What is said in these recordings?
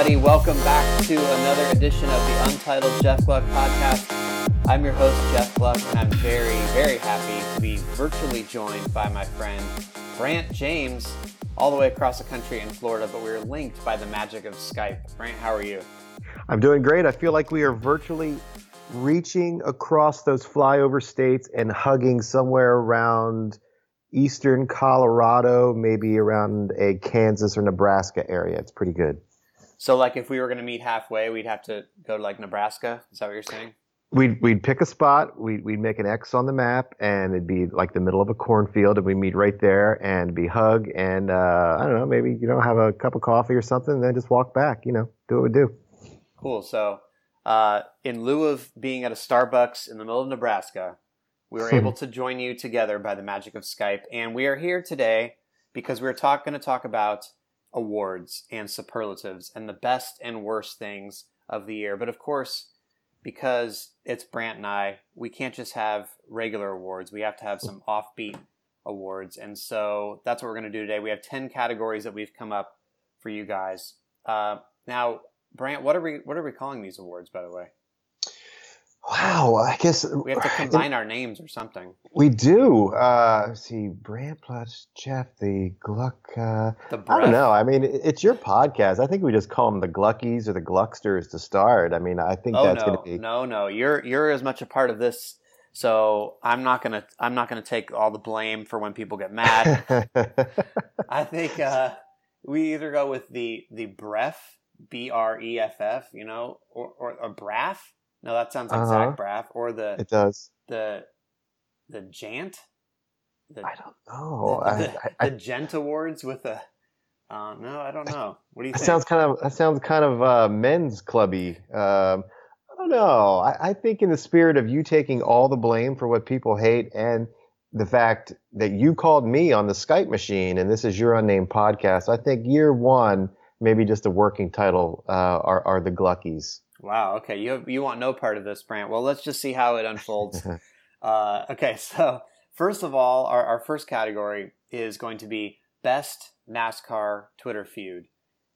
everybody. Welcome back to another edition of the Untitled Jeff Gluck Podcast. I'm your host, Jeff Gluck, and I'm very, very happy to be virtually joined by my friend, Brant James, all the way across the country in Florida, but we are linked by the magic of Skype. Brant, how are you? I'm doing great. I feel like we are virtually reaching across those flyover states and hugging somewhere around eastern Colorado, maybe around a Kansas or Nebraska area. It's pretty good. So like if we were going to meet halfway, we'd have to go to like Nebraska? Is that what you're saying? We'd pick a spot, we'd make an X on the map, and it'd be like the middle of a cornfield, and we'd meet right there and be hug and, I don't know, maybe, you know, have a cup of coffee or something, and then just walk back, you know, do what we do. Cool. So in lieu of being at a Starbucks in the middle of Nebraska, we were able to join you together by the magic of Skype, and we are here today because we're going to talk about awards and superlatives and the best and worst things of the year. But of course, because it's Brant and I, we can't just have regular awards. We have to have some offbeat awards. And so that's what we're going to do today. We have 10 categories that we've come up for you guys. Now, Brant, what are we calling these awards, by the way? Wow, I guess... we have to combine our names or something. We do. Let's see, Brant plus Jeff, the Gluck... I don't know. I mean, it's your podcast. I think we just call them the Gluckies or the Glucksters to start. I mean, I think that's going to be... No. You're as much a part of this, so I'm not gonna take all the blame for when people get mad. I think we either go with the Breff, B-R-E-F-F, you know, or a Braff. No, that sounds like Zach Braff, or the... It does. The Jant? I don't know. The Gent Awards with a... no, I don't know. What do you think? That sounds kind of men's clubby. I don't know. I think in the spirit of you taking all the blame for what people hate and the fact that you called me on the Skype machine, and this is your unnamed podcast, I think year one, maybe just a working title, are the Gluckies. Wow. Okay. You want no part of this, Brant. Well, let's just see how it unfolds. Okay. So first of all, our first category is going to be best NASCAR Twitter feud.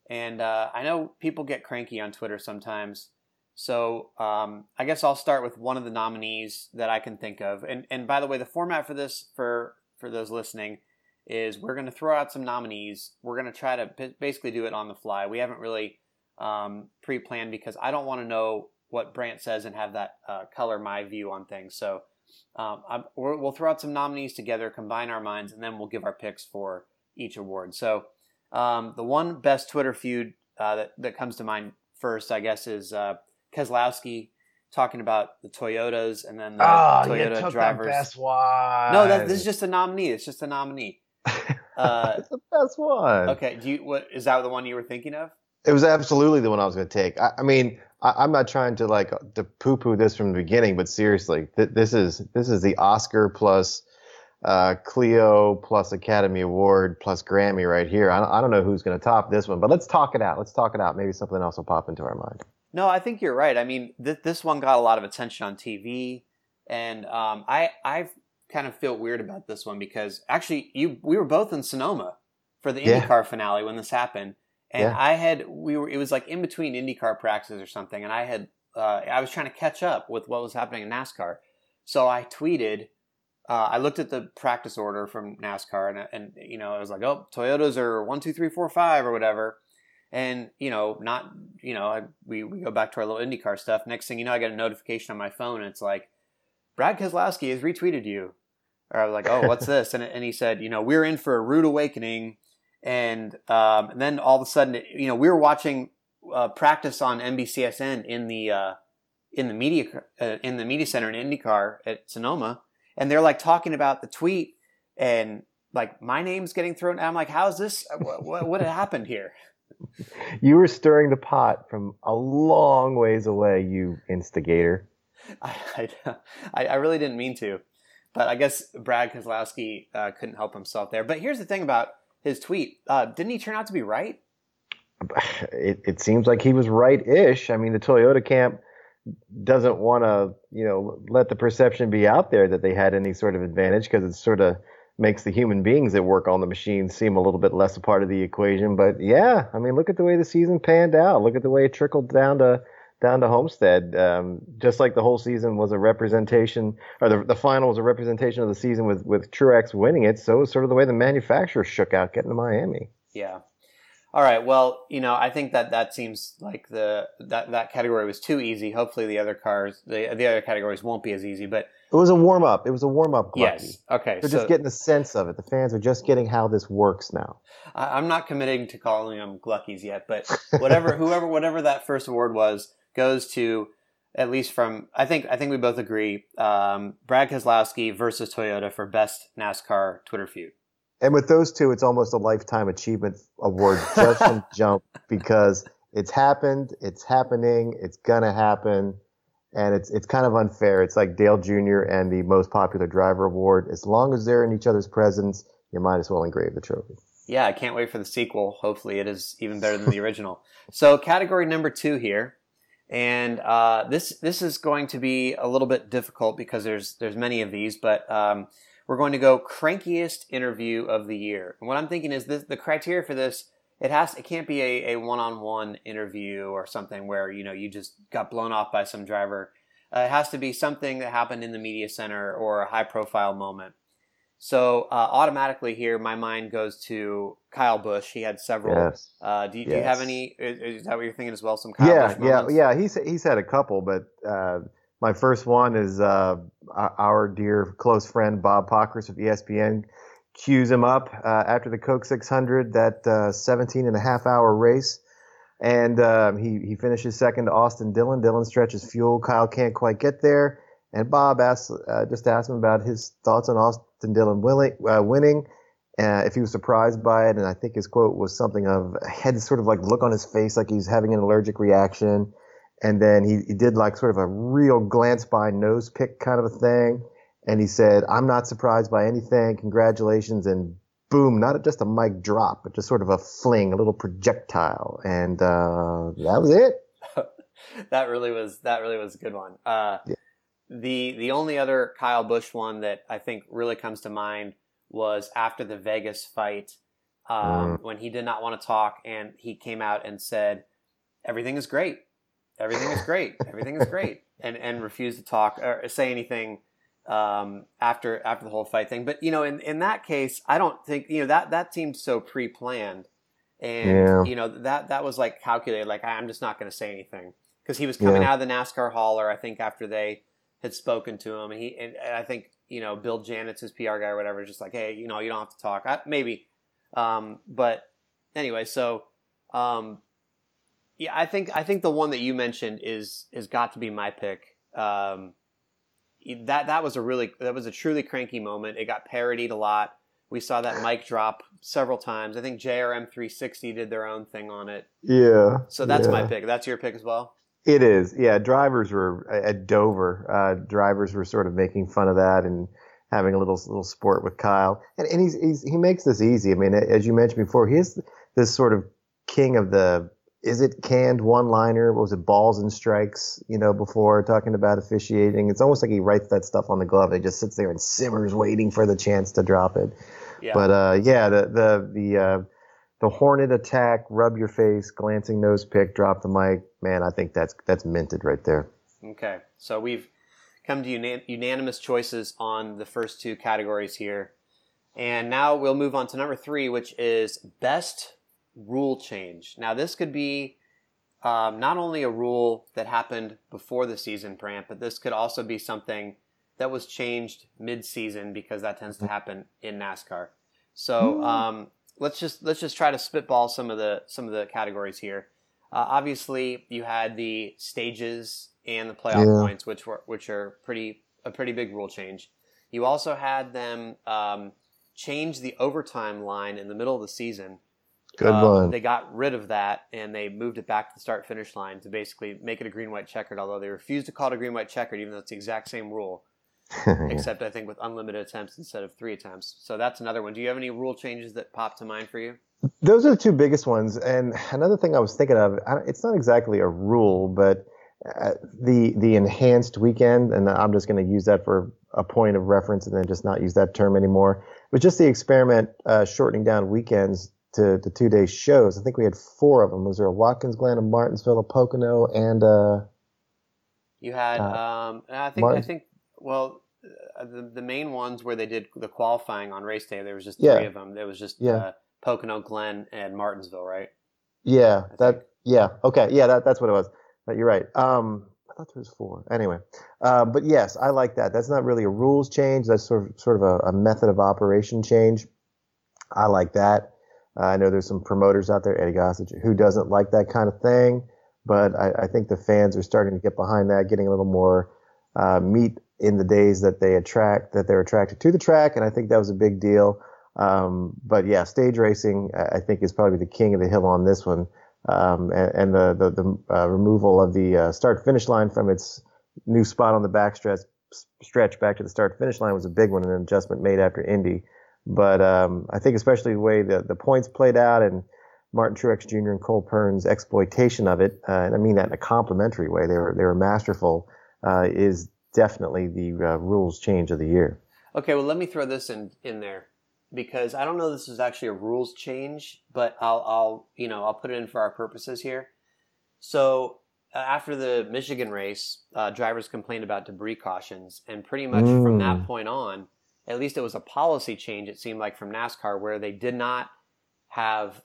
And I know people get cranky on Twitter sometimes. So I guess I'll start with one of the nominees that I can think of. And by the way, the format for this, for those listening, is we're going to throw out some nominees. We're going to try to basically do it on the fly. We haven't really... pre-planned because I don't want to know what Brant says and have that color my view on things. So we'll throw out some nominees together, combine our minds, and then we'll give our picks for each award. So the one best Twitter feud that comes to mind first, I guess, is Keselowski talking about the Toyotas and then the Toyota drivers. Best one. No, this is just a nominee. It's just a nominee. It's the best one. Okay, is that the one you were thinking of? It was absolutely the one I was going to take. I mean, I'm not trying to like to poo-poo this from the beginning, but seriously, this is the Oscar plus Clio plus Academy Award plus Grammy right here. I don't know who's going to top this one, but let's talk it out. Maybe something else will pop into our mind. No, I think you're right. I mean, this one got a lot of attention on TV, and I've kind of feel weird about this one because actually we were both in Sonoma for the IndyCar finale when this happened. And yeah. It was like in between IndyCar practices or something. And I was trying to catch up with what was happening in NASCAR. So I tweeted, I looked at the practice order from NASCAR and you know, I was like, oh, Toyotas are 1, 2, 3, 4, 5 or whatever. And, you know, not, you know, we go back to our little IndyCar stuff. Next thing you know, I get a notification on my phone and it's like, Brad Keselowski has retweeted you. Or I was like, oh, what's this? And he said, you know, we're in for a rude awakening. And then all of a sudden, you know, we were watching practice on NBCSN in the media center in IndyCar at Sonoma, and they're like talking about the tweet and like my name's getting thrown. I'm like, how's this? What happened here? You were stirring the pot from a long ways away, you instigator. I really didn't mean to, but I guess Brad Keselowski couldn't help himself there. But here's the thing about his tweet, didn't he turn out to be right? It seems like he was right-ish. I mean, the Toyota camp doesn't want to, you know, let the perception be out there that they had any sort of advantage because it's sort of makes the human beings that work on the machines seem a little bit less a part of the equation. But yeah, I mean, look at the way the season panned out. Look at the way it trickled down to Homestead. Just like the whole season was a representation, or the final was a representation of the season with Truex winning it. So it was sort of the way the manufacturer shook out getting to Miami. Yeah. All right. Well, you know, I think that seems like that category was too easy. Hopefully the other cars, the other categories won't be as easy, but it was a warm up. It was a warm up. Yes. Okay. They're just getting the sense of it. The fans are just getting how this works now. I'm not committing to calling them Gluckies yet, but whatever that first award was goes to, at least from, I think we both agree, Brad Keselowski versus Toyota for best NASCAR Twitter feud. And with those two, it's almost a lifetime achievement award just from jump, because it's happened, it's happening, it's gonna happen, and it's kind of unfair. It's like Dale Jr. and the Most Popular Driver award. As long as they're in each other's presence, you might as well engrave the trophy. Yeah, I can't wait for the sequel. Hopefully, it is even better than the original. So, category number 2 here, and this is going to be a little bit difficult because there's many of these, but. We're going to go crankiest interview of the year. And what I'm thinking is the criteria for this, it can't be a one-on-one interview or something where, you know, you just got blown off by some driver. It has to be something that happened in the media center or a high-profile moment. So automatically here, my mind goes to Kyle Busch. He had several. Yes. Do you have any? Is that what you're thinking as well? Some Kyle Busch moments? Yeah. He's had a couple, but... my first one is our dear close friend Bob Pockris of ESPN cues him up after the Coke 600, that 17-and-a-half-hour race. And he finishes second to Austin Dillon. Dillon stretches fuel. Kyle can't quite get there. And Bob just asked him about his thoughts on Austin Dillon winning, if he was surprised by it. And I think his quote was something of, had sort of like look on his face like he's having an allergic reaction. And then he did like sort of a real glance by nose pick kind of a thing. And he said, "I'm not surprised by anything. Congratulations." And boom, not just a mic drop, but just sort of a fling, a little projectile. And that was it. That really was a good one. Yeah. The only other Kyle Busch one that I think really comes to mind was after the Vegas fight, when he did not want to talk and he came out and said, "Everything is great. Everything is great. Everything is great," and refused to talk or say anything after the whole fight thing. But you know, in that case, I don't think that seemed so pre-planned, and that was like calculated. Like, I'm just not going to say anything, because he was coming out of the NASCAR hauler, I think, after they had spoken to him, and I think Bill Janet's his PR guy or whatever, just like, "Hey, you don't have to talk." But anyway, so. Yeah, I think the one that you mentioned is got to be my pick. That was a truly cranky moment. It got parodied a lot. We saw that mic drop several times. I think JRM 360 did their own thing on it. Yeah. So that's my pick. That's your pick as well? It is. Yeah, drivers were at Dover. Drivers were sort of making fun of that and having a little sport with Kyle. And he makes this easy. I mean, as you mentioned before, he is this sort of king of the is it canned one-liner? What was it, balls and strikes, before talking about officiating? It's almost like he writes that stuff on the glove. He just sits there and simmers waiting for the chance to drop it. Yeah. But, the hornet attack, rub your face, glancing nose pick, drop the mic. Man, I think that's minted right there. Okay. So we've come to unanimous choices on the first two categories here. And now we'll move on to number 3, which is best rule change. Now, this could be not only a rule that happened before the season, Brant, but this could also be something that was changed mid-season, because that tends to happen in NASCAR. So let's just try to spitball some of the categories here. Obviously, you had the stages and the playoff points, which are a pretty big rule change. You also had them change the overtime line in the middle of the season. Good one. They got rid of that, and they moved it back to the start-finish line to basically make it a green-white checkered, although they refused to call it a green-white checkered, even though it's the exact same rule, except I think with unlimited attempts instead of 3 attempts. So that's another one. Do you have any rule changes that pop to mind for you? Those are the two biggest ones. And another thing I was thinking of, it's not exactly a rule, but the enhanced weekend, and I'm just going to use that for a point of reference and then just not use that term anymore. But just the experiment shortening down weekends to the two-day shows, I think we had four of them. Was there a Watkins Glen, a Martinsville, a Pocono, and a... You had, the main ones where they did the qualifying on race day, there was just three of them. There was just Pocono, Glen, and Martinsville, right? Yeah, that's what it was. But you're right. I thought there was four. Anyway, but yes, I like that. That's not really a rules change. That's sort of a method of operation change. I like that. I know there's some promoters out there, Eddie Gossage, who doesn't like that kind of thing. But I think the fans are starting to get behind that, getting a little more meat in the days that they're attracted to the track, and I think that was a big deal. But yeah, stage racing, I think, is probably the king of the hill on this one, and the removal of the start-finish line from its new spot on the backstretch back to the start-finish line was a big one, and an adjustment made after Indy. But I think especially the way the points played out and Martin Truex Jr. and Cole Pearn's exploitation of it, and I mean that in a complimentary way, they were masterful, is definitely the rules change of the year. Okay, well, let me throw this in there, because I don't know this is actually a rules change, but I'll put it in for our purposes here. So after the Michigan race, drivers complained about debris cautions, and pretty much from that point on, at least it was a policy change, it seemed like, from NASCAR, where they did not have...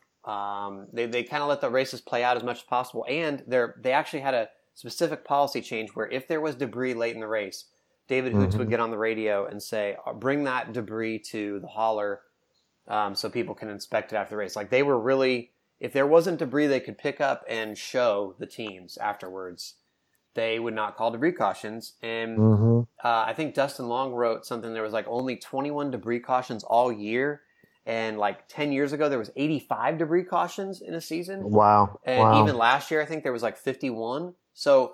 they kind of let the races play out as much as possible, and they actually had a specific policy change where if there was debris late in the race, David Hoots would get on the radio and say, bring that debris to the hauler so people can inspect it after the race. Like, they were really, if there wasn't debris they could pick up and show the teams afterwards, they would not call debris cautions. And I think Dustin Long wrote something, there was like only 21 debris cautions all year. And like 10 years ago, there was 85 debris cautions in a season. Wow. And even last year, I think there was like 51. So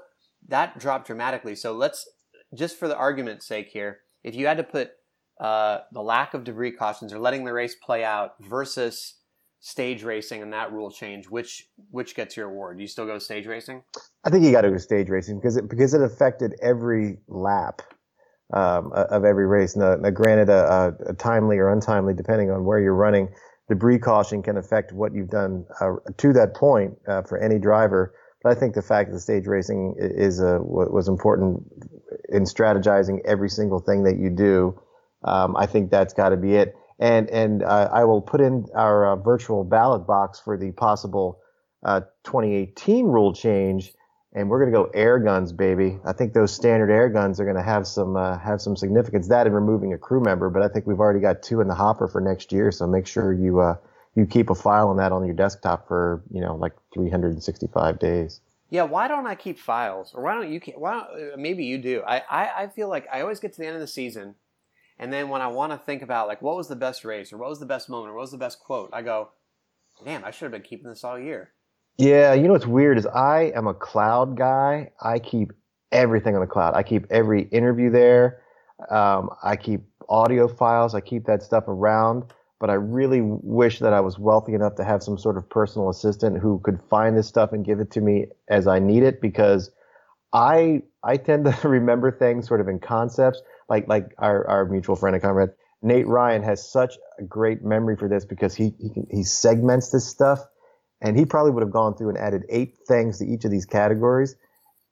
that dropped dramatically. So let's, just for the argument's sake here, if you had to put the lack of debris cautions or letting the race play out versus stage racing and that rule change, which gets your award? Do you still go stage racing? I think you got to go stage racing because it affected every lap of every race. Now granted, a timely or untimely, depending on where you're running, debris caution can affect what you've done to that point for any driver. But I think the fact that the stage racing was important in strategizing every single thing that you do. I think that's got to be it. And I will put in our virtual ballot box for the possible 2018 rule change. And we're going to go air guns, baby. I think those standard air guns are going to have some significance. That and removing a crew member, but I think we've already got two in the hopper for next year. So make sure you keep a file on that on your desktop for like 365 days. Yeah, why don't I keep files? Or why don't you? Maybe you do. I feel like I always get to the end of the season, and then when I want to think about like what was the best race or what was the best moment or what was the best quote, I go, damn, I should have been keeping this all year. Yeah, what's weird is I am a cloud guy. I keep everything on the cloud. I keep every interview there. I keep audio files. I keep that stuff around. But I really wish that I was wealthy enough to have some sort of personal assistant who could find this stuff and give it to me as I need it, because I tend to remember things sort of in concepts. Like our mutual friend and comrade, Nate Ryan, has such a great memory for this because he segments this stuff. And he probably would have gone through and added 8 things to each of these categories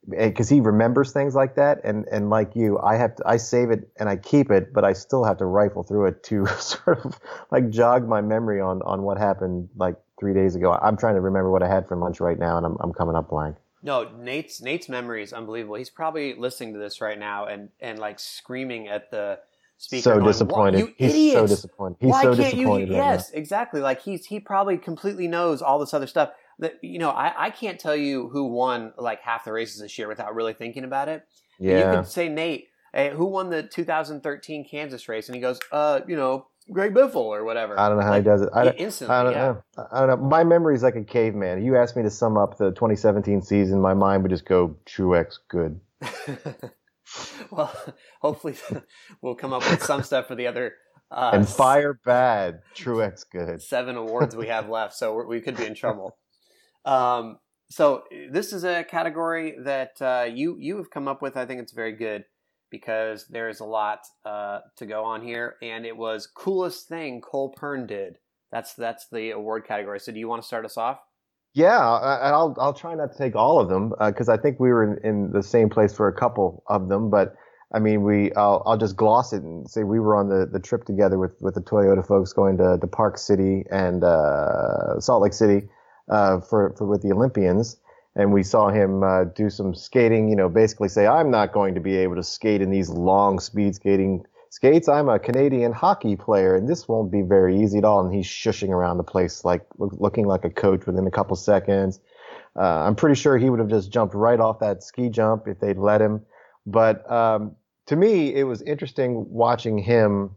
because he remembers things like that. And like you, I save it and I keep it, but I still have to rifle through it to sort of like jog my memory on what happened like 3 days ago. I'm trying to remember what I had for lunch right now, and I'm coming up blank. No, Nate's memory is unbelievable. He's probably listening to this right now and like screaming at the speaker. So going, disappointed. You idiots. He's so disappointed. He's Why so can't disappointed. You, yes, right, exactly. Like he probably completely knows all this other stuff that, I can't tell you who won like half the races this year without really thinking about it. Yeah. And you could say, Nate, hey, who won the 2013 Kansas race? And he goes, Greg Biffle or whatever. I don't know how he does it. I don't know. I don't know. My memory is like a caveman. If you asked me to sum up the 2017 season, my mind would just go Truex good. Well, hopefully we'll come up with some stuff for the other. And fire bad, Truex good. 7 awards we have left, so we could be in trouble. So this is a category that you have come up with. I think it's very good because there is a lot to go on here. And it was coolest thing Cole Pearn did. That's the award category. So do you want to start us off? Yeah, and I'll try not to take all of them because I think we were in the same place for a couple of them. But I mean, I'll just gloss it and say we were on the trip together with the Toyota folks going to Park City and Salt Lake City for with the Olympians, and we saw him do some skating. You know, basically say I'm not going to be able to skate in these long speed skating skates. I'm a Canadian hockey player, and this won't be very easy at all. And he's shushing around the place, like looking like a coach within a couple seconds. I'm pretty sure he would have just jumped right off that ski jump if they'd let him. But to me, it was interesting watching him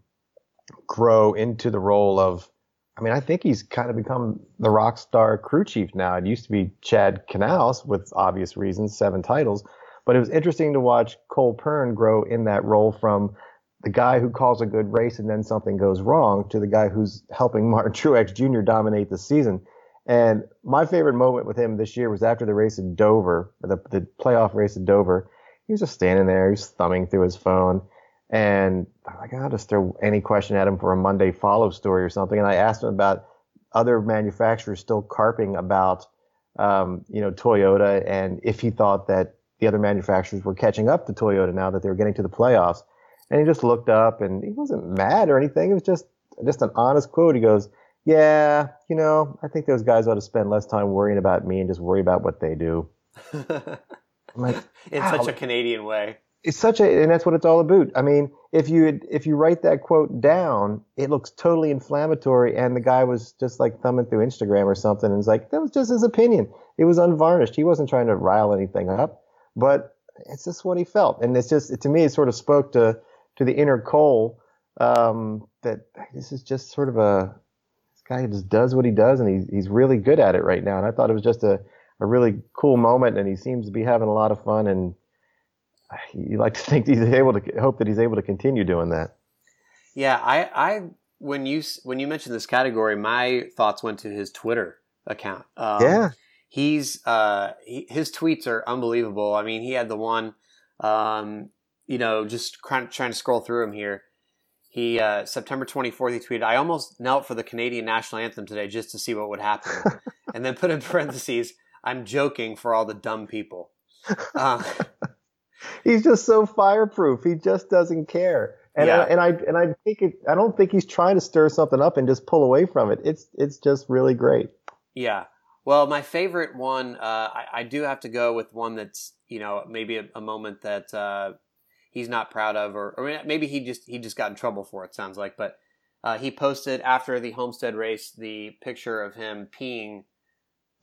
grow into the role of, I mean, I think he's kind of become the rock star crew chief now. It used to be Chad Knaus with obvious reasons, 7 titles. But it was interesting to watch Cole Pearn grow in that role from the guy who calls a good race and then something goes wrong to the guy who's helping Martin Truex Jr. dominate the season. And my favorite moment with him this year was after the race at Dover, the playoff race at Dover. He was just standing there. He was thumbing through his phone. And I'm like, I'll just throw any question at him for a Monday follow story or something. And I asked him about other manufacturers still carping about, Toyota and if he thought that the other manufacturers were catching up to Toyota now that they were getting to the playoffs. And he just looked up, and he wasn't mad or anything. It was just an honest quote. He goes, yeah, you know, I think those guys ought to spend less time worrying about me and just worry about what they do. I'm like, wow. In such a Canadian way. And that's what it's all about. I mean, if you write that quote down, it looks totally inflammatory, and the guy was just like thumbing through Instagram or something, and it's like, that was just his opinion. It was unvarnished. He wasn't trying to rile anything up, but it's just what he felt. And it's just, to me, it sort of spoke to the inner Cole, that this is just sort of this guy just does what he does, and he's really good at it right now. And I thought it was just a really cool moment, and he seems to be having a lot of fun, and you like to think hope that he's able to continue doing that. Yeah, I when you mentioned this category, my thoughts went to his Twitter account. Yeah, his tweets are unbelievable. I mean, he had the one. Just trying to scroll through him here. He, September 24th, he tweeted, I almost knelt for the Canadian national anthem today just to see what would happen. And then put in parentheses, I'm joking for all the dumb people. He's just so fireproof. He just doesn't care. And yeah. I think I don't think he's trying to stir something up and just pull away from it. It's just really great. Yeah. Well, my favorite one, I do have to go with one that's, maybe a moment that, he's not proud of, or maybe he just got in trouble for it, sounds like. But he posted after the Homestead race the picture of him peeing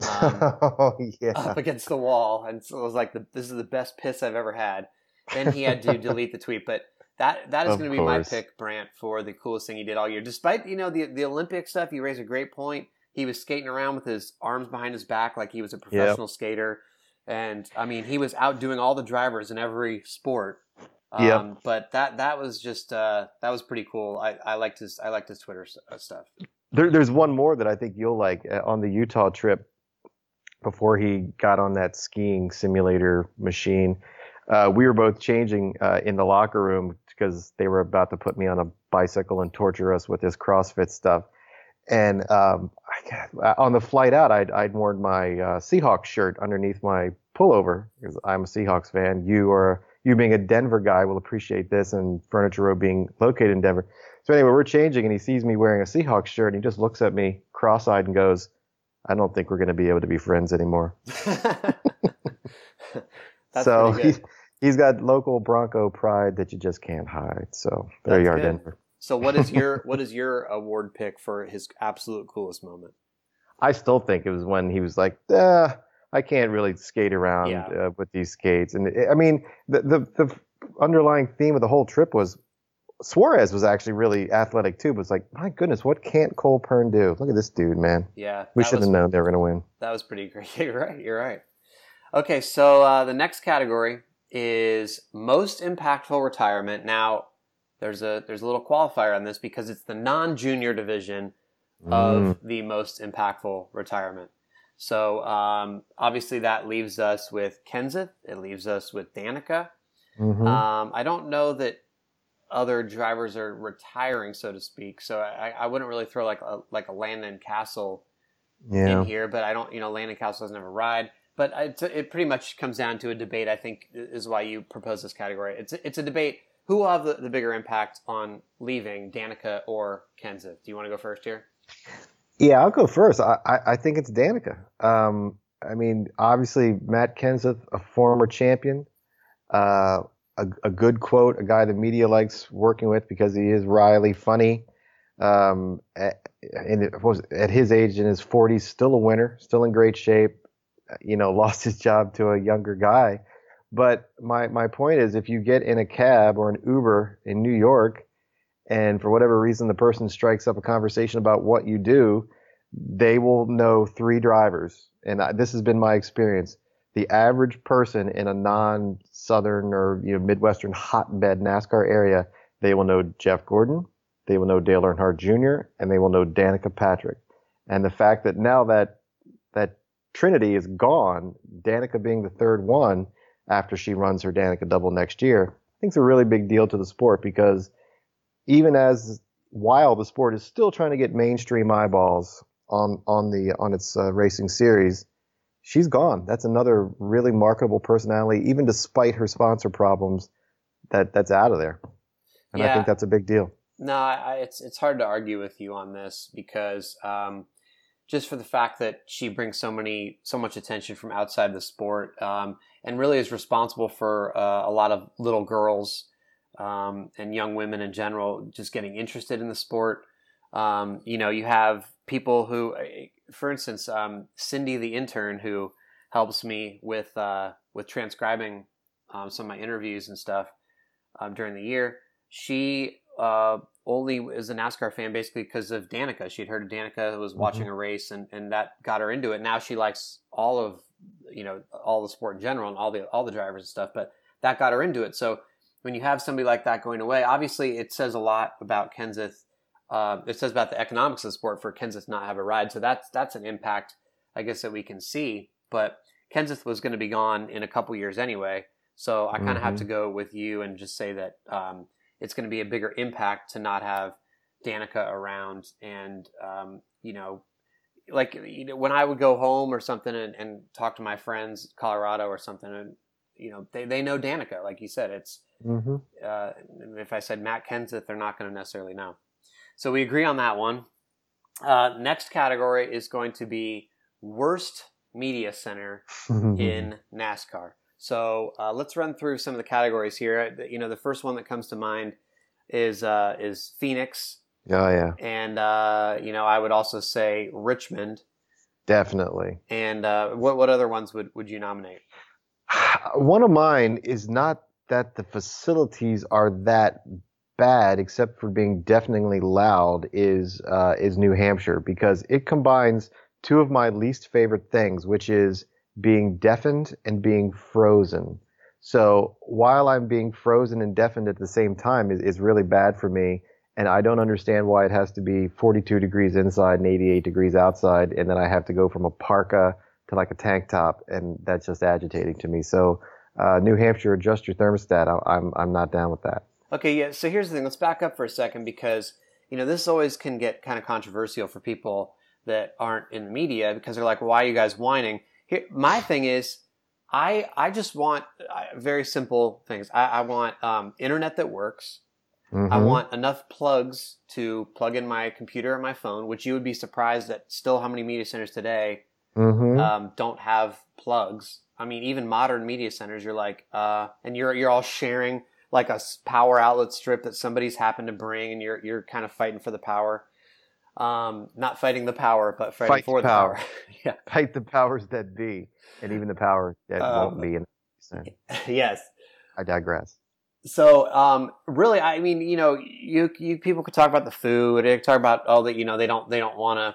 up against the wall, and so it was like, this is the best piss I've ever had. Then he had to delete the tweet, but that is going to be my pick, Brant, for the coolest thing he did all year. Despite the Olympic stuff, you raise a great point. He was skating around with his arms behind his back like he was a professional skater, and I mean he was outdoing all the drivers in every sport. But that was just that was pretty cool. I liked his Twitter stuff. There's one more that I think you'll like on the Utah trip before he got on that skiing simulator machine. We were both changing in the locker room because they were about to put me on a bicycle and torture us with this CrossFit stuff. And on the flight out, I'd worn my Seahawks shirt underneath my pullover because I'm a Seahawks fan. You being a Denver guy will appreciate this, and Furniture Row being located in Denver. So anyway, we're changing, and he sees me wearing a Seahawks shirt, and he just looks at me cross-eyed and goes, I don't think we're going to be able to be friends anymore. That's so good. He's got local Bronco pride that you just can't hide. So there you are, good. Denver. So what is your award pick for his absolute coolest moment? I still think it was when he was like, I can't really skate around with these skates. And I mean, the underlying theme of the whole trip was Suarez was actually really athletic too, but it's like, my goodness, what can't Cole Pearn do? Look at this dude, man. Yeah. We should have known they were going to win. That was pretty great. You're right. Okay, so the next category is most impactful retirement. Now, there's a little qualifier on this because it's the non-junior division of the most impactful retirement. So obviously that leaves us with Kenseth. It leaves us with Danica. Mm-hmm. I don't know that other drivers are retiring, so to speak. So I wouldn't really throw like a Landon Castle in here, but I don't, Landon Castle doesn't have a ride. But it pretty much comes down to a debate, I think, is why you propose this category. It's a debate. Who will have the bigger impact on leaving, Danica or Kenseth? Do you want to go first here? Yeah, I'll go first. I think it's Danica. Obviously, Matt Kenseth, a former champion, a good quote, a guy the media likes working with because he is wryly funny. At his age, in his 40s, still a winner, still in great shape. Lost his job to a younger guy. But my point is, if you get in a cab or an Uber in New York and for whatever reason the person strikes up a conversation about what you do, they will know three drivers. And this has been my experience. The average person in a non-Southern or Midwestern hotbed NASCAR area, they will know Jeff Gordon, they will know Dale Earnhardt Jr., and they will know Danica Patrick. And the fact that now that Trinity is gone, Danica being the third one after she runs her Danica double next year, I think it's a really big deal to the sport, because even while the sport is still trying to get mainstream eyeballs on its racing series, she's gone. That's another really marketable personality, even despite her sponsor problems, that's out of there. And I think that's a big deal. No, it's hard to argue with you on this, because just for the fact that she brings so much attention from outside the sport, and really is responsible for a lot of little girls and young women in general just getting interested in the sport. You have people who, for instance, Cindy the intern, who helps me with transcribing some of my interviews and stuff during the year. She only is a NASCAR fan basically because of Danica. She'd heard of Danica, who was watching a race, and that got her into it. Now she likes all of all the sport in general and all the drivers and stuff, but that got her into it. So when you have somebody like that going away, obviously it says a lot about Kenseth. It says about the economics of the sport for Kenseth not have a ride. So that's an impact, I guess, that we can see. But Kenseth was going to be gone in a couple years anyway. So I kind of have to go with you and just say that it's going to be a bigger impact to not have Danica around. And, when I would go home or something and talk to my friends, Colorado or something, and, they know Danica. Like you said, it's if I said Matt Kenseth, they're not going to necessarily know. So we agree on that one. Next category is going to be worst media center in NASCAR. So let's run through some of the categories here. The first one that comes to mind is Phoenix. Oh, yeah. And, I would also say Richmond. Definitely. And what other ones would you nominate? One of mine is not that the facilities are that bad, except for being deafeningly loud, is New Hampshire, because it combines two of my least favorite things, which is being deafened and being frozen. So while I'm being frozen and deafened at the same time is really bad for me. And I don't understand why it has to be 42 degrees inside and 88 degrees outside, and then I have to go from a parka to like a tank top, and that's just agitating to me. So New Hampshire, adjust your thermostat. I'm not down with that. Okay, yeah, so here's the thing. Let's back up for a second, because this always can get kind of controversial for people that aren't in the media, because they're like, why are you guys whining? Here, my thing is, I just want very simple things. I want internet that works. Mm-hmm. I want enough plugs to plug in my computer or my phone, which you would be surprised at still how many media centers today don't have plugs. I mean, even modern media centers, you're like, and you're all sharing like a power outlet strip that somebody's happened to bring, and you're kind of fighting for the power. Not fighting the power, but fighting for the power. Yeah. Fight the powers that be, and even the power that won't be in the media center. Yes. I digress. So, really, I mean, you people could talk about the food. They could talk about they don't want to.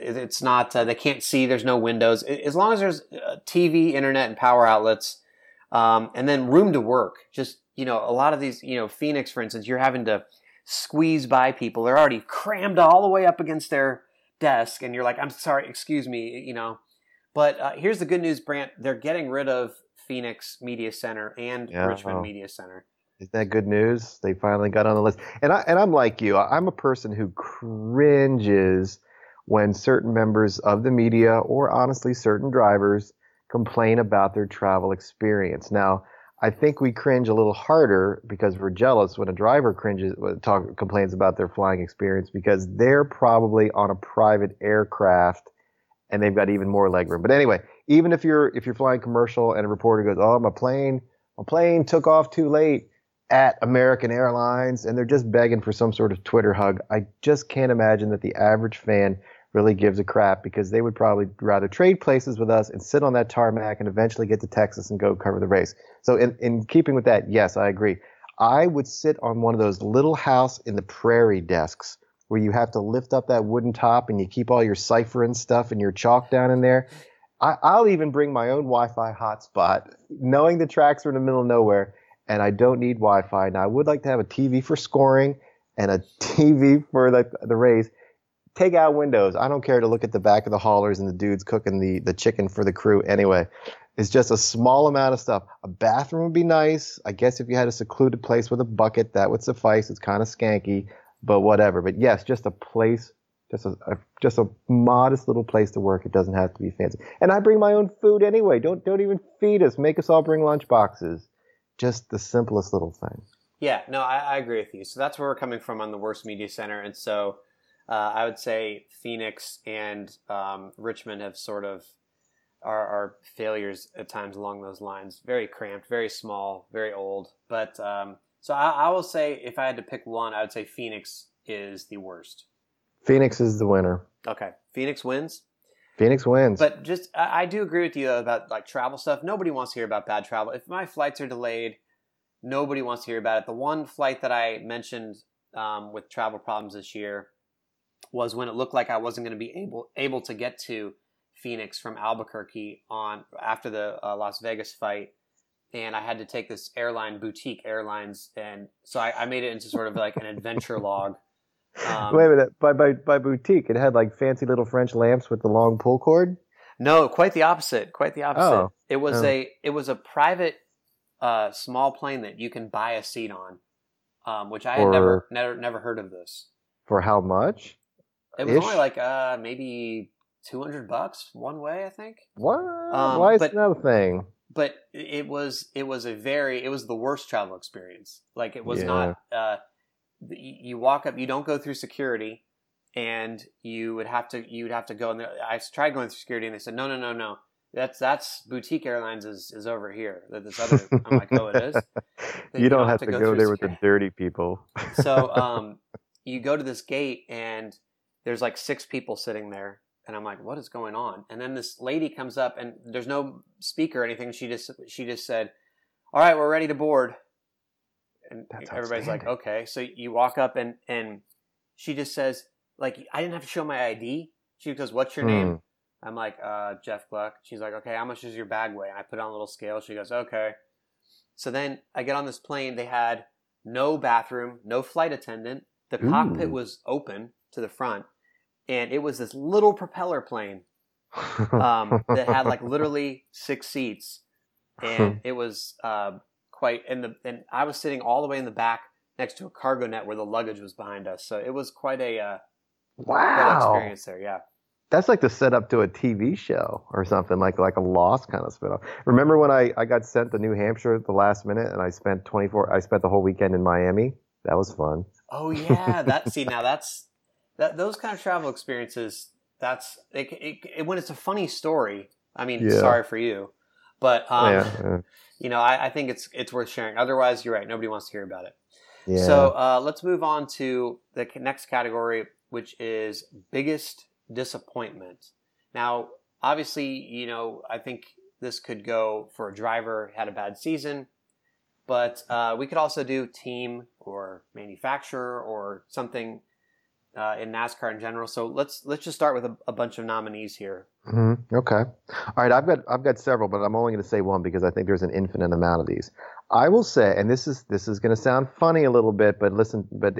It's not they can't see. There's no windows. As long as there's TV, internet, and power outlets, and then room to work. Just a lot of these. Phoenix, for instance, you're having to squeeze by people. They're already crammed all the way up against their desk, and you're like, "I'm sorry, excuse me." But here's the good news, Brant. They're getting rid of Phoenix Media Center and Richmond Media Center. Isn't that good news? They finally got on the list. And I'm like you. I'm a person who cringes when certain members of the media, or honestly certain drivers, complain about their travel experience. Now, I think we cringe a little harder because we're jealous when a driver complains about their flying experience, because they're probably on a private aircraft and they've got even more legroom. But anyway, even if you're flying commercial and a reporter goes, "Oh, my plane took off too late at American Airlines," and they're just begging for some sort of Twitter hug, I just can't imagine that the average fan really gives a crap, because they would probably rather trade places with us and sit on that tarmac and eventually get to Texas and go cover the race. So in keeping with that, yes, I agree. I would sit on one of those little house in the prairie desks where you have to lift up that wooden top and you keep all your cipher and stuff and your chalk down in there. I'll even bring my own Wi-Fi hotspot, knowing the tracks are in the middle of nowhere, and I don't need Wi-Fi. Now, I would like to have a TV for scoring and a TV for the race. Take out windows. I don't care to look at the back of the haulers and the dudes cooking the chicken for the crew anyway. It's just a small amount of stuff. A bathroom would be nice. I guess if you had a secluded place with a bucket, that would suffice. It's kind of skanky, but whatever. But yes, just a place, just a modest little place to work. It doesn't have to be fancy. And I bring my own food anyway. Don't even feed us. Make us all bring lunch boxes. Just the simplest little thing. Yeah, no, I agree with you. So that's where we're coming from on the worst media center. And so I would say Phoenix and Richmond have sort of are failures at times along those lines. Very cramped, very small, very old. But so I will say, if I had to pick one, I would say Phoenix is the worst. Phoenix is the winner. Okay. Phoenix wins? Phoenix wins. But just, I do agree with you about like travel stuff. Nobody wants to hear about bad travel. If my flights are delayed, nobody wants to hear about it. The one flight that I mentioned with travel problems this year was when it looked like I wasn't going to be able to get to Phoenix from Albuquerque after the Las Vegas fight. And I had to take this airline, Boutique Airlines. And so I made it into sort of like an adventure log. Wait a minute. By boutique, it had like fancy little French lamps with the long pull cord? No, quite the opposite. Oh. It was a private small plane that you can buy a seat on, which I had never heard of this. For how much? It was only like maybe $200 one way, I think. What? Why is it not a thing? But it was the worst travel experience. Like it was not. You walk up, you don't go through security, and you would have to go in there. I tried going through security, and they said no. That's Boutique Airlines is over here. This other, I'm like, oh, it is. You don't have to go there with security. The dirty people. So you go to this gate, and there's like six people sitting there, and I'm like, what is going on? And then this lady comes up, and there's no speaker or anything. She just said, all right, we're ready to board. And everybody's like, okay. So you walk up, and she just says, like, I didn't have to show my ID. She goes, what's your name? I'm like, Jeff Gluck. She's like, okay, how much does your bag weigh? And I put on a little scale. She goes, okay. So then I get on this plane. They had no bathroom, no flight attendant. The cockpit was open to the front, and it was this little propeller plane that had like literally six seats, and it was and I was sitting all the way in the back next to a cargo net where the luggage was behind us, so it was quite a wow experience there. Yeah, that's like the setup to a TV show or something, like a Lost kind of spinoff. Remember when I got sent to New Hampshire at the last minute, and I spent the whole weekend in Miami. That was fun. Oh yeah, those kind of travel experiences. When it's a funny story. I mean, sorry for you, but I think it's worth sharing. Otherwise, you're right. Nobody wants to hear about it. Yeah. So let's move on to the next category, which is biggest disappointment. Now, obviously, I think this could go for a driver had a bad season. But we could also do team or manufacturer or something in NASCAR in general. So let's just start with a bunch of nominees here. Mm-hmm. Okay. All right. I've got several, but I'm only going to say one because I think there's an infinite amount of these. I will say, and this is going to sound funny a little bit, but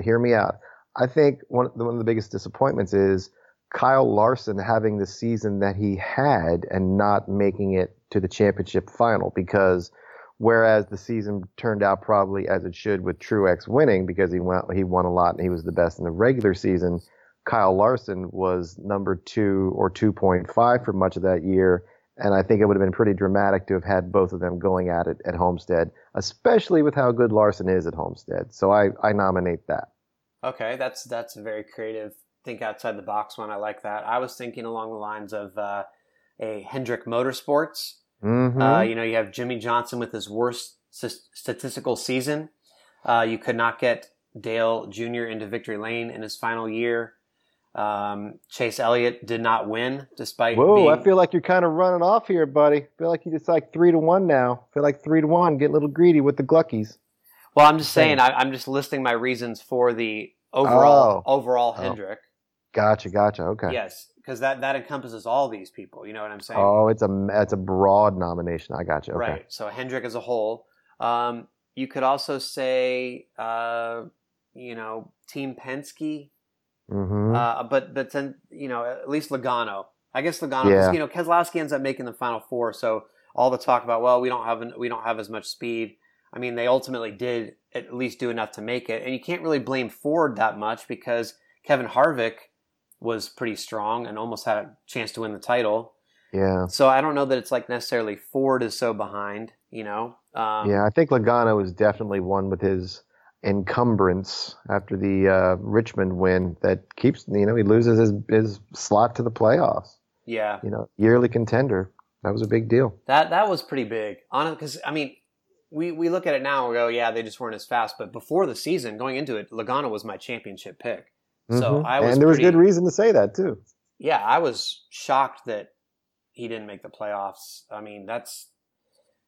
hear me out. I think one of the biggest disappointments is Kyle Larson having the season that he had and not making it to the championship final, because whereas the season turned out probably as it should with Truex winning because he won a lot and he was the best in the regular season, Kyle Larson was number 2 or 2.5 for much of that year, and I think it would have been pretty dramatic to have had both of them going at it at Homestead, especially with how good Larson is at Homestead. So I nominate that. Okay, that's very creative. Think outside the box one. I like that. I was thinking along the lines of a Hendrick Motorsports. Mm-hmm. You have Jimmy Johnson with his worst statistical season. You could not get Dale Jr. into victory lane in his final year. Chase Elliott did not win despite. I feel like you're kind of running off here, buddy. I feel like you're just like 3-1 now. I feel like 3-1. Get a little greedy with the Gluckies. Well, I'm just saying. I'm just listing my reasons for the overall Hendrick. Gotcha. Okay. Yes, because that encompasses all these people. You know what I'm saying? Oh, it's a broad nomination. I gotcha. Okay. Right. So Hendrick as a whole. You could also say, Team Penske. Mm-hmm. But then at least Logano. I guess Logano. Yeah. Because, Keselowski ends up making the final four. So all the talk about we don't have as much speed. I mean, they ultimately did at least do enough to make it, and you can't really blame Ford that much because Kevin Harvick was pretty strong and almost had a chance to win the title. Yeah. So I don't know that it's like necessarily Ford is so behind, I think Logano is definitely one with his encumbrance after the Richmond win that keeps, he loses his slot to the playoffs. Yeah. Yearly contender. That was a big deal. That was pretty big. Honestly, because, we look at it now and go, yeah, they just weren't as fast. But before the season, going into it, Logano was my championship pick. Mm-hmm. So there was good reason to say that too. Yeah, I was shocked that he didn't make the playoffs. I mean, that's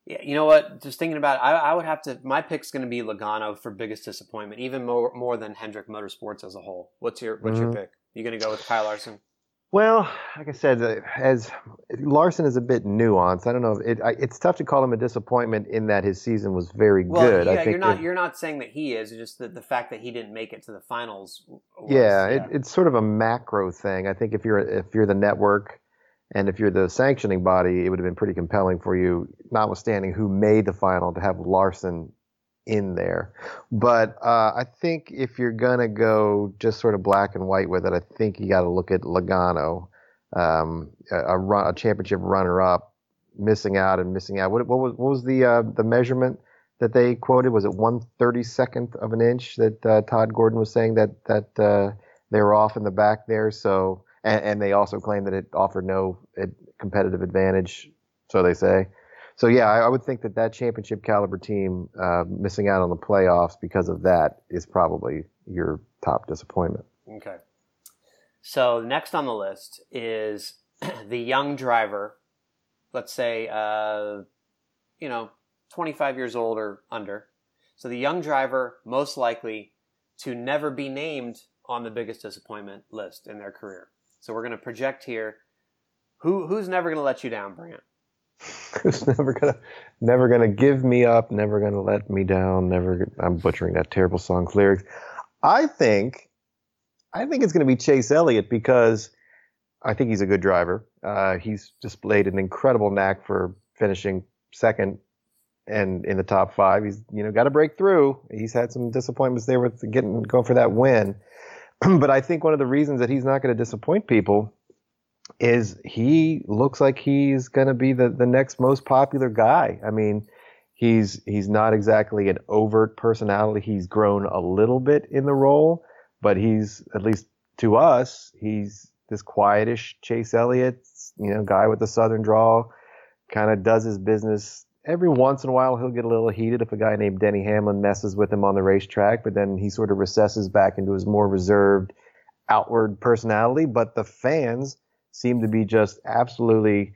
you know what? Just thinking about it, I would have to. My pick's going to be Logano for biggest disappointment, even more than Hendrick Motorsports as a whole. What's your pick? You going to go with Kyle Larson? Well, like I said, as Larson is a bit nuanced. I don't know. It's tough to call him a disappointment in that his season was very good. Yeah, I think you're not saying that he is. It's just that the fact that he didn't make it to the finals. It's sort of a macro thing. I think if you're the network and if you're the sanctioning body, it would have been pretty compelling for you, notwithstanding who made the final, to have Larson in there. But I think if you're gonna go just sort of black and white with it, I think you got to look at Logano, a championship runner-up, missing out. What was the measurement that they quoted? Was it 1/32 of an inch that Todd Gordon was saying that they were off in the back there? So and they also claimed that it offered no competitive advantage. So they say. So, yeah, I would think that championship caliber team missing out on the playoffs because of that is probably your top disappointment. Okay. So next on the list is the young driver, let's say, 25 years old or under. So the young driver most likely to never be named on the biggest disappointment list in their career. So we're going to project here. Who's never going to let you down, Brant? Who's never gonna give me up, never gonna let me down, I'm butchering that terrible song's lyrics. I think it's gonna be Chase Elliott because I think he's a good driver. He's displayed an incredible knack for finishing second and in the top five. He's got to break through. He's had some disappointments there with going for that win, but I think one of the reasons that he's not going to disappoint people is he looks like he's going to be the next most popular guy. I mean, he's not exactly an overt personality. He's grown a little bit in the role, but he's, at least to us, he's this quietish Chase Elliott, guy with the southern drawl, kind of does his business. Every once in a while, he'll get a little heated if a guy named Denny Hamlin messes with him on the racetrack, but then he sort of recesses back into his more reserved, outward personality. But the fans seem to be just absolutely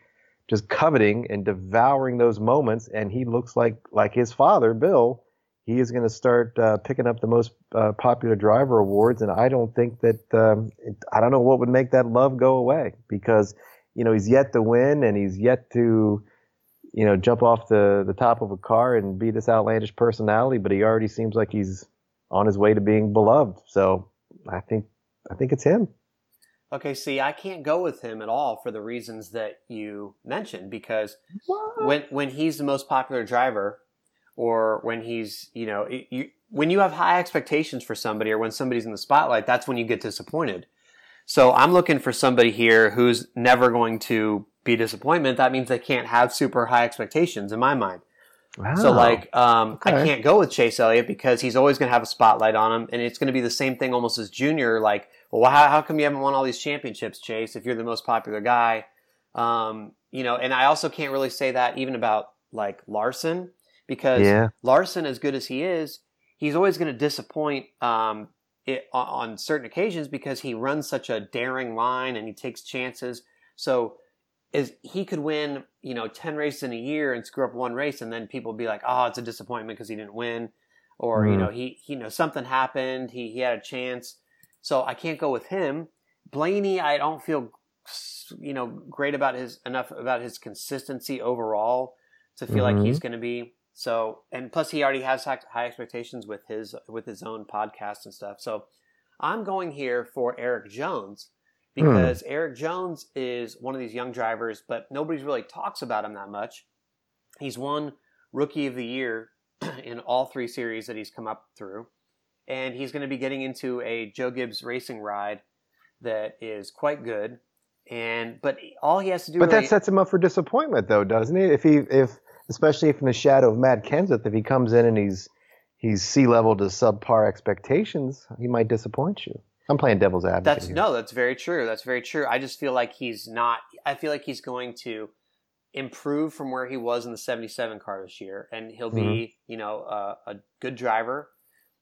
just coveting and devouring those moments, and he looks like his father, Bill. He is going to start picking up the most popular driver awards, and I don't think that I don't know what would make that love go away, because he's yet to win and he's yet to jump off the top of a car and be this outlandish personality, but he already seems like he's on his way to being beloved. So I think it's him. Okay, see, I can't go with him at all for the reasons that you mentioned, because when he's the most popular driver, or when he's, you know, when you have high expectations for somebody, or when somebody's in the spotlight, that's when you get disappointed. So I'm looking for somebody here who's never going to be disappointment. That means they can't have super high expectations in my mind. Wow. So, like, I can't go with Chase Elliott because he's always going to have a spotlight on him, and it's going to be the same thing almost as Junior. Like, well, how come you haven't won all these championships, Chase, if you're the most popular guy? You know, and I also can't really say that even about, like, Larson, because Larson, as good as he is, he's always going to disappoint on certain occasions because he runs such a daring line and he takes chances. So he could win, you know, 10 races in a year and screw up one race, and then people be like, oh, it's a disappointment because he didn't win, or you know, he you know, something happened, he had a chance. So I can't go with him. Blaney, I don't feel, you know, great about enough about his consistency overall to feel like he's going to be. So, and plus he already has high expectations with his own podcast and stuff. So I'm going here for Eric Jones, because Eric Jones is one of these young drivers, but nobody really talks about him that much. He's won Rookie of the Year in all three series that he's come up through. And he's going to be getting into a Joe Gibbs Racing ride that is quite good. But all he has to do... But really, that sets him up for disappointment, though, doesn't it? If especially from the shadow of Matt Kenseth, if he comes in and he's C-level to subpar expectations, he might disappoint you. I'm playing devil's advocate. That's very true. That's very true. I just feel like I feel like he's going to improve from where he was in the 77 car this year, and he'll be, you know, a good driver.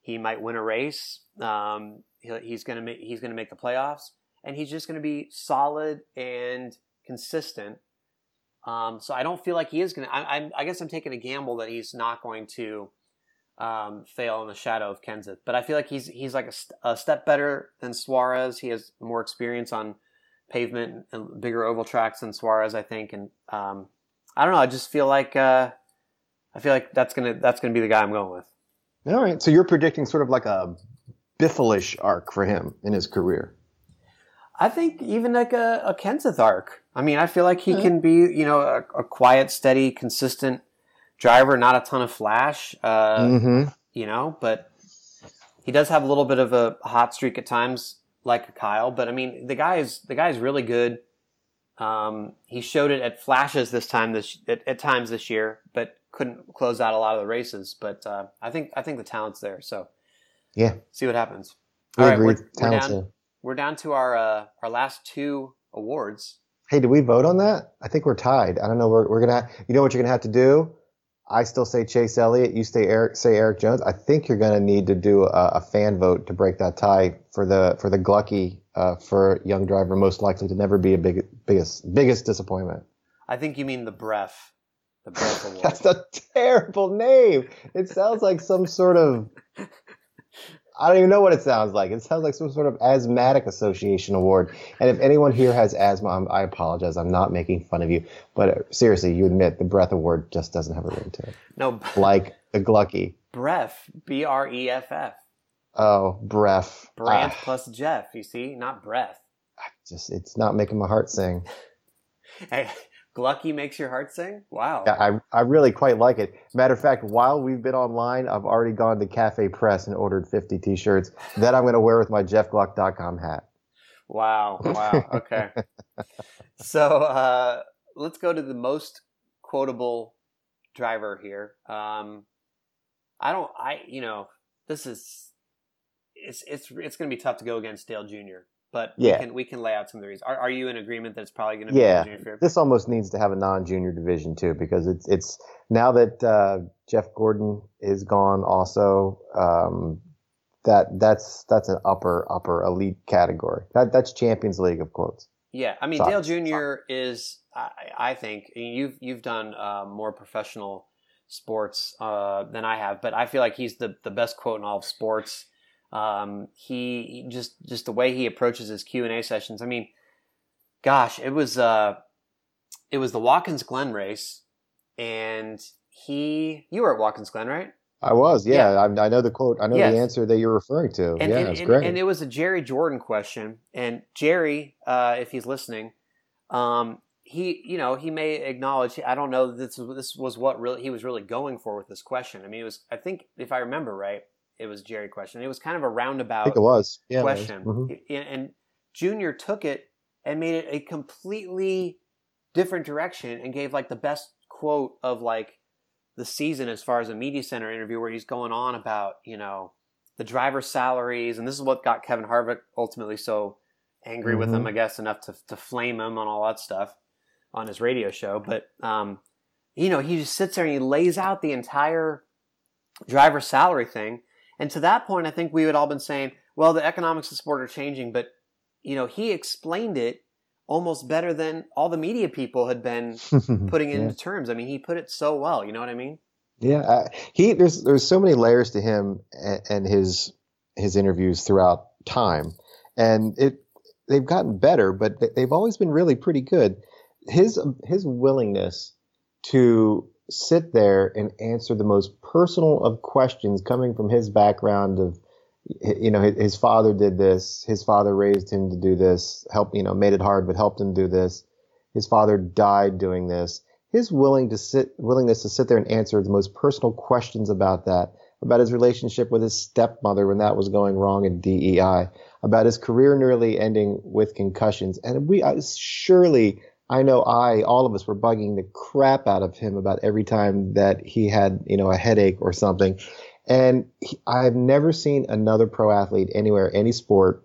He might win a race. He's going to make the playoffs, and he's just going to be solid and consistent. So I don't feel like he is going to. I guess I'm taking a gamble that he's not going to fail in the shadow of Kenseth, but I feel like he's like a step better than Suarez. He has more experience on pavement and bigger oval tracks than Suarez, I think. And I don't know. I just feel like that's gonna be the guy I'm going with. All right. So you're predicting sort of like a Biffle-ish arc for him in his career. I think even like a Kenseth arc. I mean, I feel like he can be, you know, a quiet, steady, consistent driver, not a ton of flash, you know, but he does have a little bit of a hot streak at times, like a Kyle. But I mean, the guy is really good. He showed it at flashes at times this year, but couldn't close out a lot of the races. But I think the talent's there. So yeah, see what happens. All right, we're down to our last two awards. Hey, did we vote on that? I think we're tied. I don't know. We're gonna. You know what you're gonna have to do. I still say Chase Elliott. You say Eric Jones. I think you're going to need to do a fan vote to break that tie for the Glucky for young driver most likely to never be a biggest disappointment. I think you mean the Bref. The Bref Award. That's a terrible name. It sounds like some sort of I don't even know what it sounds like. It sounds like some sort of asthmatic association award. And if anyone here has asthma, I apologize. I'm not making fun of you. But seriously, you admit the Breath Award just doesn't have a ring to it. No. Like the Glucky. Bref. B-R-E-F-F. Oh, Bref. Brant plus Jeff, you see? Not Breath. It's not making my heart sing. Hey, Glucky makes your heart sing? Wow. Yeah, I really quite like it. Matter of fact, while we've been online, I've already gone to Cafe Press and ordered 50 t-shirts that I'm going to wear with my JeffGluck.com hat. Wow. Wow. Okay. So let's go to the most quotable driver here. It's going to be tough to go against Dale Jr., but we can lay out some of the reasons. Are you in agreement that it's probably going to be a junior? This almost needs to have a non-junior division too, because it's now that Jeff Gordon is gone also, that's an upper elite category. That's Champions League of quotes. Yeah, I mean Dale Jr. is I think you've done more professional sports than I have, but I feel like he's the best quote in all of sports. He just the way he approaches his Q&A sessions. I mean, gosh, it was the Watkins Glen race, and you were at Watkins Glen, right? I was, yeah. I know the quote. I know the answer that you're referring to. And, it was great. And it was a Jerry Jordan question. And Jerry, if he's listening, he may acknowledge. I don't know. This was what really he was really going for with this question. I mean, it was. I think if I remember right, it was Jerry question. It was kind of a roundabout. I think it was question. It was. Mm-hmm. And Junior took it and made it a completely different direction and gave like the best quote of like the season as far as a media center interview where he's going on about, the driver salaries. And this is what got Kevin Harvick ultimately so angry with him, I guess, enough to flame him on all that stuff on his radio show. But, he just sits there and he lays out the entire driver salary thing. And to that point, I think we had all been saying, well, the economics of sport are changing, but, he explained it almost better than all the media people had been putting it into terms. I mean, he put it so well, you know what I mean? Yeah. There's so many layers to him and his interviews throughout time, and they've gotten better, but they've always been really pretty good. His willingness to sit there and answer the most personal of questions coming from his background of, his father did this. His father raised him to do this. Made it hard, but helped him do this. His father died doing this. His willingness to sit there and answer the most personal questions about that, about his relationship with his stepmother when that was going wrong in DEI, about his career nearly ending with concussions. And all of us were bugging the crap out of him about every time that he had, a headache or something. And I've never seen another pro athlete anywhere, any sport.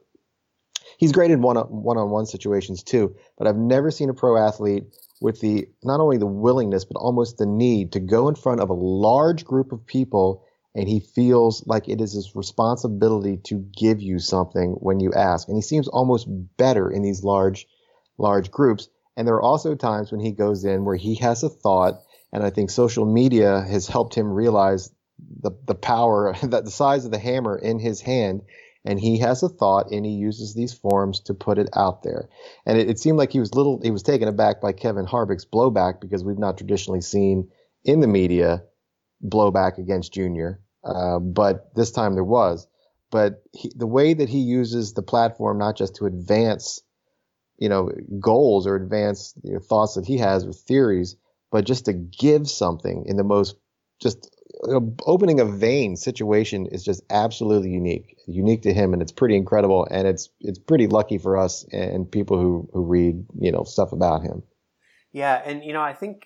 He's great in one-on-one situations too, but I've never seen a pro athlete with not only the willingness, but almost the need to go in front of a large group of people, and he feels like it is his responsibility to give you something when you ask. And he seems almost better in these large groups. And there are also times when he goes in where he has a thought, and I think social media has helped him realize the power, that the size of the hammer in his hand, and he has a thought and he uses these forums to put it out there. And it seemed like he was taken aback by Kevin Harvick's blowback, because we've not traditionally seen in the media blowback against Junior. But this time there was. But the way that he uses the platform, not just to advance, goals or advance thoughts that he has or theories, but just to give something in the most just opening a vein situation is just absolutely unique to him, and it's pretty incredible, and it's pretty lucky for us and people who read stuff about him. Yeah, and I think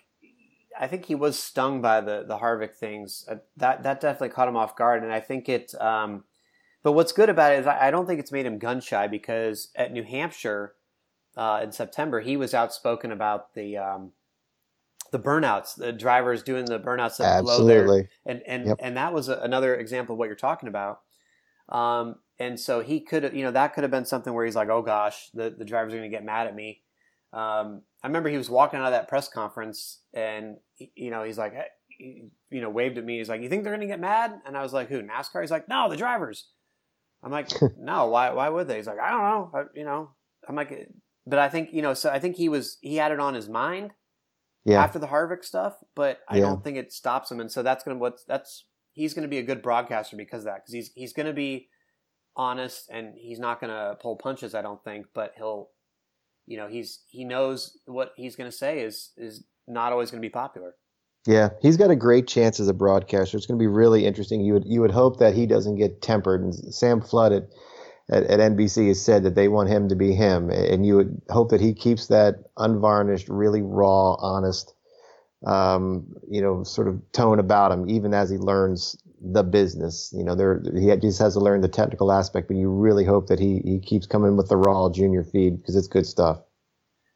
he was stung by the Harvick things. That definitely caught him off guard, and I think it. But what's good about it is I don't think it's made him gun shy, because at New Hampshire in September he was outspoken about the burnouts, the drivers doing the burnouts that blow there. And that was another example of what you're talking about. And so he could, that could have been something where he's like, oh gosh, the drivers are going to get mad at me. I remember he was walking out of that press conference and, he's like, waved at me. He's like, you think they're going to get mad? And I was like, who, NASCAR? He's like, no, the drivers. I'm like, no, why would they? He's like, I don't know. I'm like, but I think, so I think he had it on his mind. Yeah. After the Harvick stuff, but I don't think it stops him, and so he's going to be a good broadcaster because of that, because he's going to be honest and he's not going to pull punches, I don't think, but he'll, he knows what he's going to say is not always going to be popular. Yeah, he's got a great chance as a broadcaster. It's going to be really interesting. You would hope that he doesn't get tempered, and Sam Flood at NBC has said that they want him to be him, and you would hope that he keeps that unvarnished, really raw, honest, sort of tone about him, even as he learns the business. He just has to learn the technical aspect, but you really hope that he keeps coming with the raw Junior feed, because it's good stuff.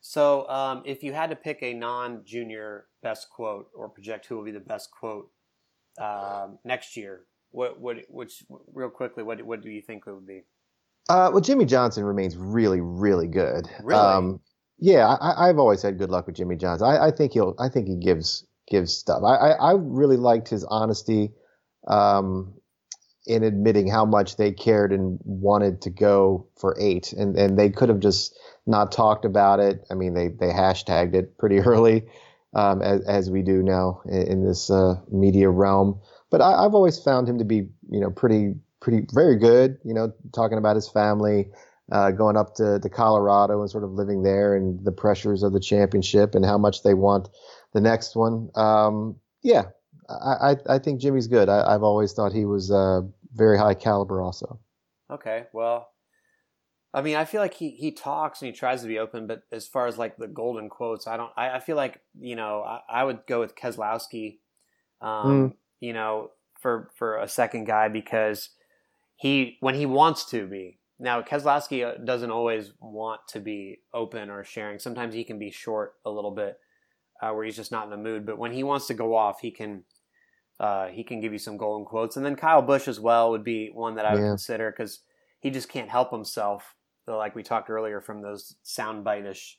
So if you had to pick a non-Junior best quote or project who will be the best quote next year, what do you think it would be? Well, Jimmy Johnson remains really, really good. Really? I've always had good luck with Jimmy Johnson. I think he gives stuff. I really liked his honesty in admitting how much they cared and wanted to go for 8, and they could have just not talked about it. I mean, they hashtagged it pretty early, as we do now in this media realm. But I've always found him to be, you know, pretty very good, you know, talking about his family, going up to Colorado and sort of living there and the pressures of the championship and how much they want the next one. Yeah, I think Jimmy's good. I've always thought he was very high caliber also. Okay, well, I mean, I feel like he talks and he tries to be open, but as far as like the golden quotes, I feel like, you know, I would go with Keselowski, you know, for a second guy because when he wants to be. Now, Keselowski doesn't always want to be open or sharing. Sometimes he can be short a little bit where he's just not in the mood. But when he wants to go off, he can give you some golden quotes. And then Kyle Busch as well would be one that I would consider because he just can't help himself, like we talked earlier, from those soundbite-ish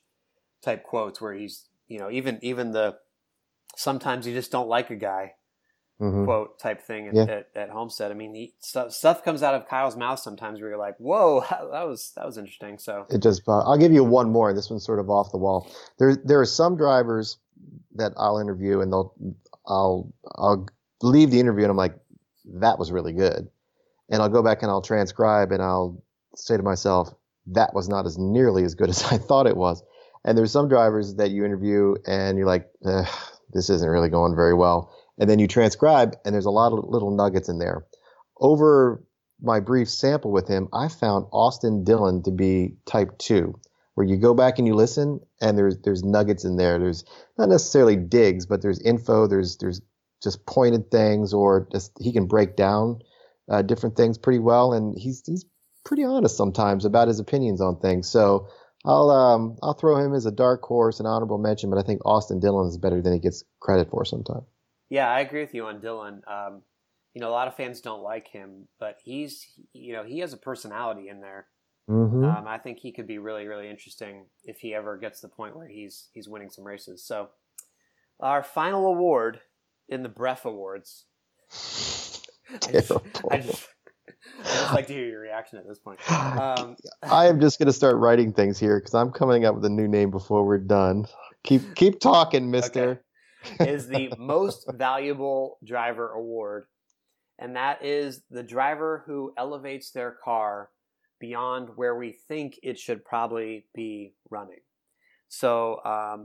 type quotes where he's, you know, even the sometimes you just don't like a guy quote type thing at Homestead. I mean, stuff comes out of Kyle's mouth sometimes where you're like, whoa, that was interesting. So it just, I'll give you one more. This one's sort of off the wall. There are some drivers that I'll interview and I'll leave the interview and I'm like, that was really good. And I'll go back and I'll transcribe and I'll say to myself, that was not as nearly as good as I thought it was. And there's some drivers that you interview and you're like, this isn't really going very well. And then you transcribe and there's a lot of little nuggets in there. Over my brief sample with him, I found Austin Dillon to be type 2, where you go back and you listen and there's nuggets in there. There's not necessarily digs, but there's info. There's just pointed things or just he can break down different things pretty well, and he's pretty honest sometimes about his opinions on things. So I'll throw him as a dark horse, an honorable mention, but I think Austin Dillon is better than he gets credit for sometimes. Yeah, I agree with you on Dillon. You know, a lot of fans don't like him, but he's, you know, he has a personality in there. I think he could be really, really interesting if he ever gets to the point where he's winning some races. So our final award in the Bref Awards. I just like to hear your reaction at this point. I am just going to start writing things here because I'm coming up with a new name before we're done. Keep talking, mister. Okay. Is the Most Valuable Driver Award, and that is the driver who elevates their car beyond where we think it should probably be running. So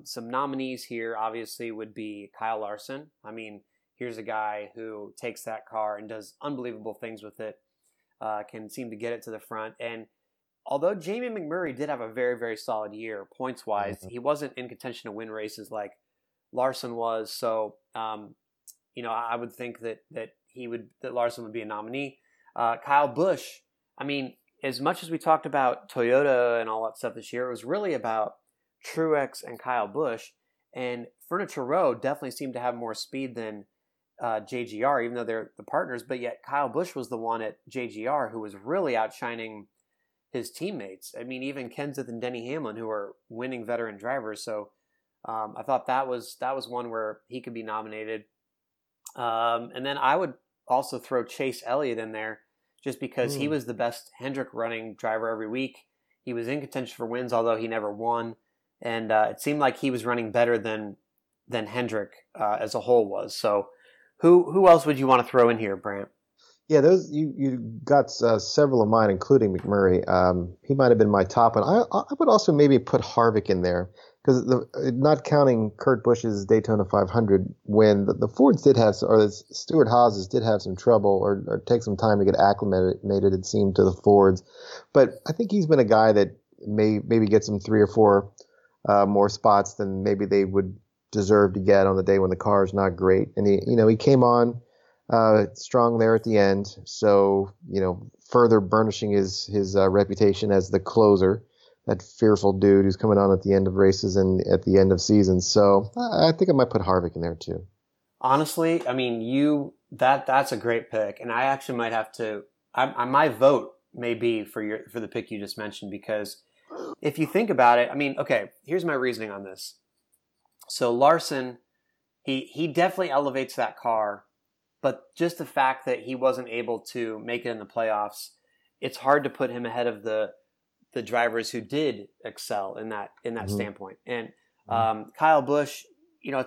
some nominees here obviously would be Kyle Larson. I mean, here's a guy who takes that car and does unbelievable things with it, can seem to get it to the front. And although Jamie McMurray did have a very, very solid year points-wise, he wasn't in contention to win races like Larson was. So, you know, I would think that Larson would be a nominee. Kyle Busch, I mean, as much as we talked about Toyota and all that stuff this year, it was really about Truex and Kyle Busch. And Furniture Row definitely seemed to have more speed than JGR, even though they're the partners, but yet Kyle Busch was the one at JGR who was really outshining his teammates. I mean, even Kenseth and Denny Hamlin, who are winning veteran drivers. So I thought that was one where he could be nominated. And then I would also throw Chase Elliott in there just because he was the best Hendrick running driver every week. He was in contention for wins, although he never won. And it seemed like he was running better than Hendrick as a whole was. So Who else would you want to throw in here, Brant? Yeah, those you got several of mine, including McMurray. He might have been my top one. I would also maybe put Harvick in there because not counting Kurt Busch's Daytona 500, when the Fords did have, or the Stuart Haases did have some trouble or take some time to get acclimated, it seemed, to the Fords. But I think he's been a guy that maybe gets him 3 or 4 more spots than maybe they would deserve to get on the day when the car is not great. And he came on strong there at the end. So, you know, further burnishing his reputation as the closer, that fearful dude who's coming on at the end of races and at the end of seasons. So I think I might put Harvick in there too. Honestly, I mean, that's a great pick. And I actually might have to, my vote may be for the pick you just mentioned, because if you think about it, I mean, okay, here's my reasoning on this. So Larson, he definitely elevates that car, but just the fact that he wasn't able to make it in the playoffs, it's hard to put him ahead of the drivers who did excel in that standpoint. And Kyle Busch, you know,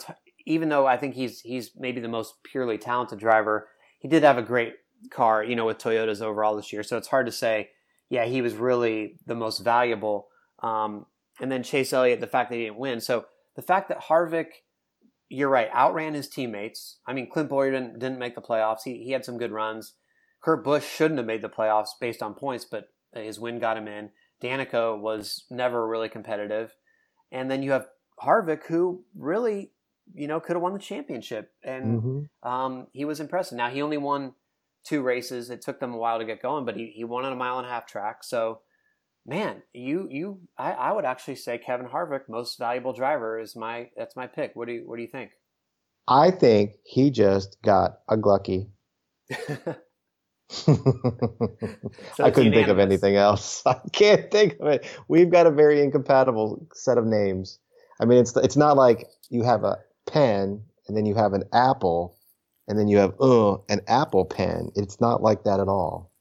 even though I think he's maybe the most purely talented driver, he did have a great car, you know, with Toyotas overall this year. So it's hard to say, yeah, he was really the most valuable. And then Chase Elliott, the fact that he didn't win. So the fact that Harvick, you're right, outran his teammates. I mean, Clint Boyer didn't make the playoffs. He had some good runs. Kurt Busch shouldn't have made the playoffs based on points, but his win got him in. Danica was never really competitive. And then you have Harvick, who really, you know, could have won the championship. And he was impressive. Now, he only won 2 races. It took them a while to get going, but he won on a 1.5-mile track. So, man, I would actually say Kevin Harvick, most valuable driver, that's my pick. What do you think? I think he just got a glucky. So I couldn't think of anything else. I can't think of it. We've got a very incompatible set of names. I mean, it's not like you have a pen and then you have an apple and then you have an apple pen. It's not like that at all.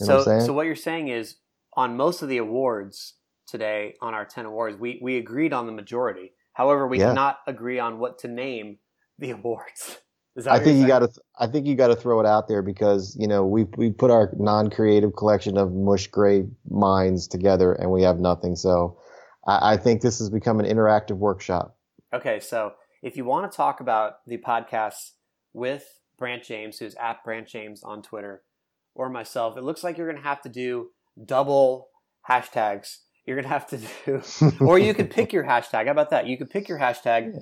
You know so what you're saying is, on most of the awards today, on our 10 awards, we agreed on the majority. However, we did not agree on what to name the awards. I think you got to throw it out there because, you know, we put our non-creative collection of mush gray minds together and we have nothing. So I think this has become an interactive workshop. Okay, so if you want to talk about the podcast with Brant James, who's at Brant James on Twitter, or myself, it looks like you're going to have to do double hashtags. You're going to have to do, or you could pick your hashtag. How about that? You could pick your hashtag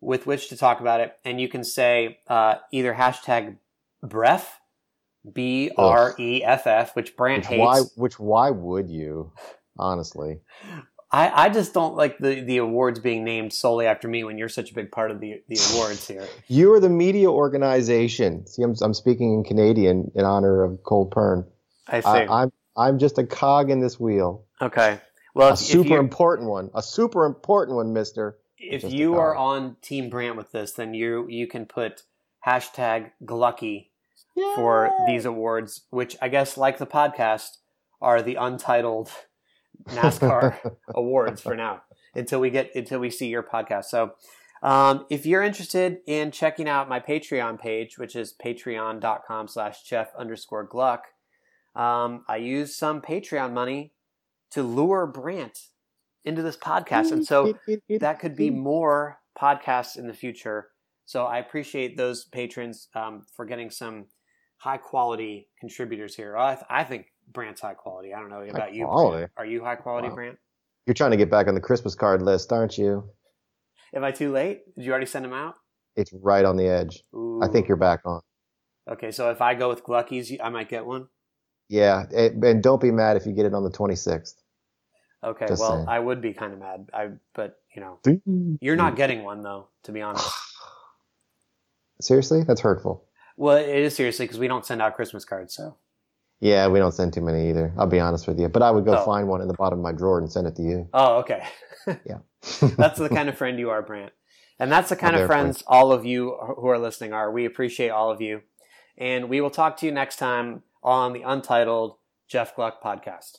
with which to talk about it, and you can say either hashtag breff, BREFF, which Brant hates. Why would you, honestly? I just don't like the awards being named solely after me when you're such a big part of the awards here. You are the media organization. See, I'm speaking in Canadian in honor of Cole Pearn. I see. I'm just a cog in this wheel. Okay. Well, a super important one, mister. If you are on Team Brant with this, then you can put hashtag Glucky for these awards, which I guess, like the podcast, are the Untitled NASCAR awards for now until we see your podcast. So, if you're interested in checking out my Patreon page, which is patreon.com/Jeff_Gluck, I use some Patreon money to lure Brant into this podcast. And so that could be more podcasts in the future. So I appreciate those patrons for getting some high quality contributors here. I think Brant's high quality. I don't know about you. Are you high quality, Brant? You're trying to get back on the Christmas card list, aren't you? Am I too late? Did you already send them out? It's right on the edge. Ooh. I think you're back on. Okay. So if I go with Gluckies, I might get one. Yeah, and don't be mad if you get it on the 26th. Okay, just saying. I would be kind of mad. But you know, you're not getting one though, to be honest. Seriously, that's hurtful. Well, it is seriously because we don't send out Christmas cards. So. Yeah, we don't send too many either. I'll be honest with you, but I would go find one in the bottom of my drawer and send it to you. Oh, okay. Yeah, that's the kind of friend you are, Brant, and that's the kind of friends all of you who are listening are. We appreciate all of you, and we will talk to you next time on the Untitled Jeff Gluck Podcast.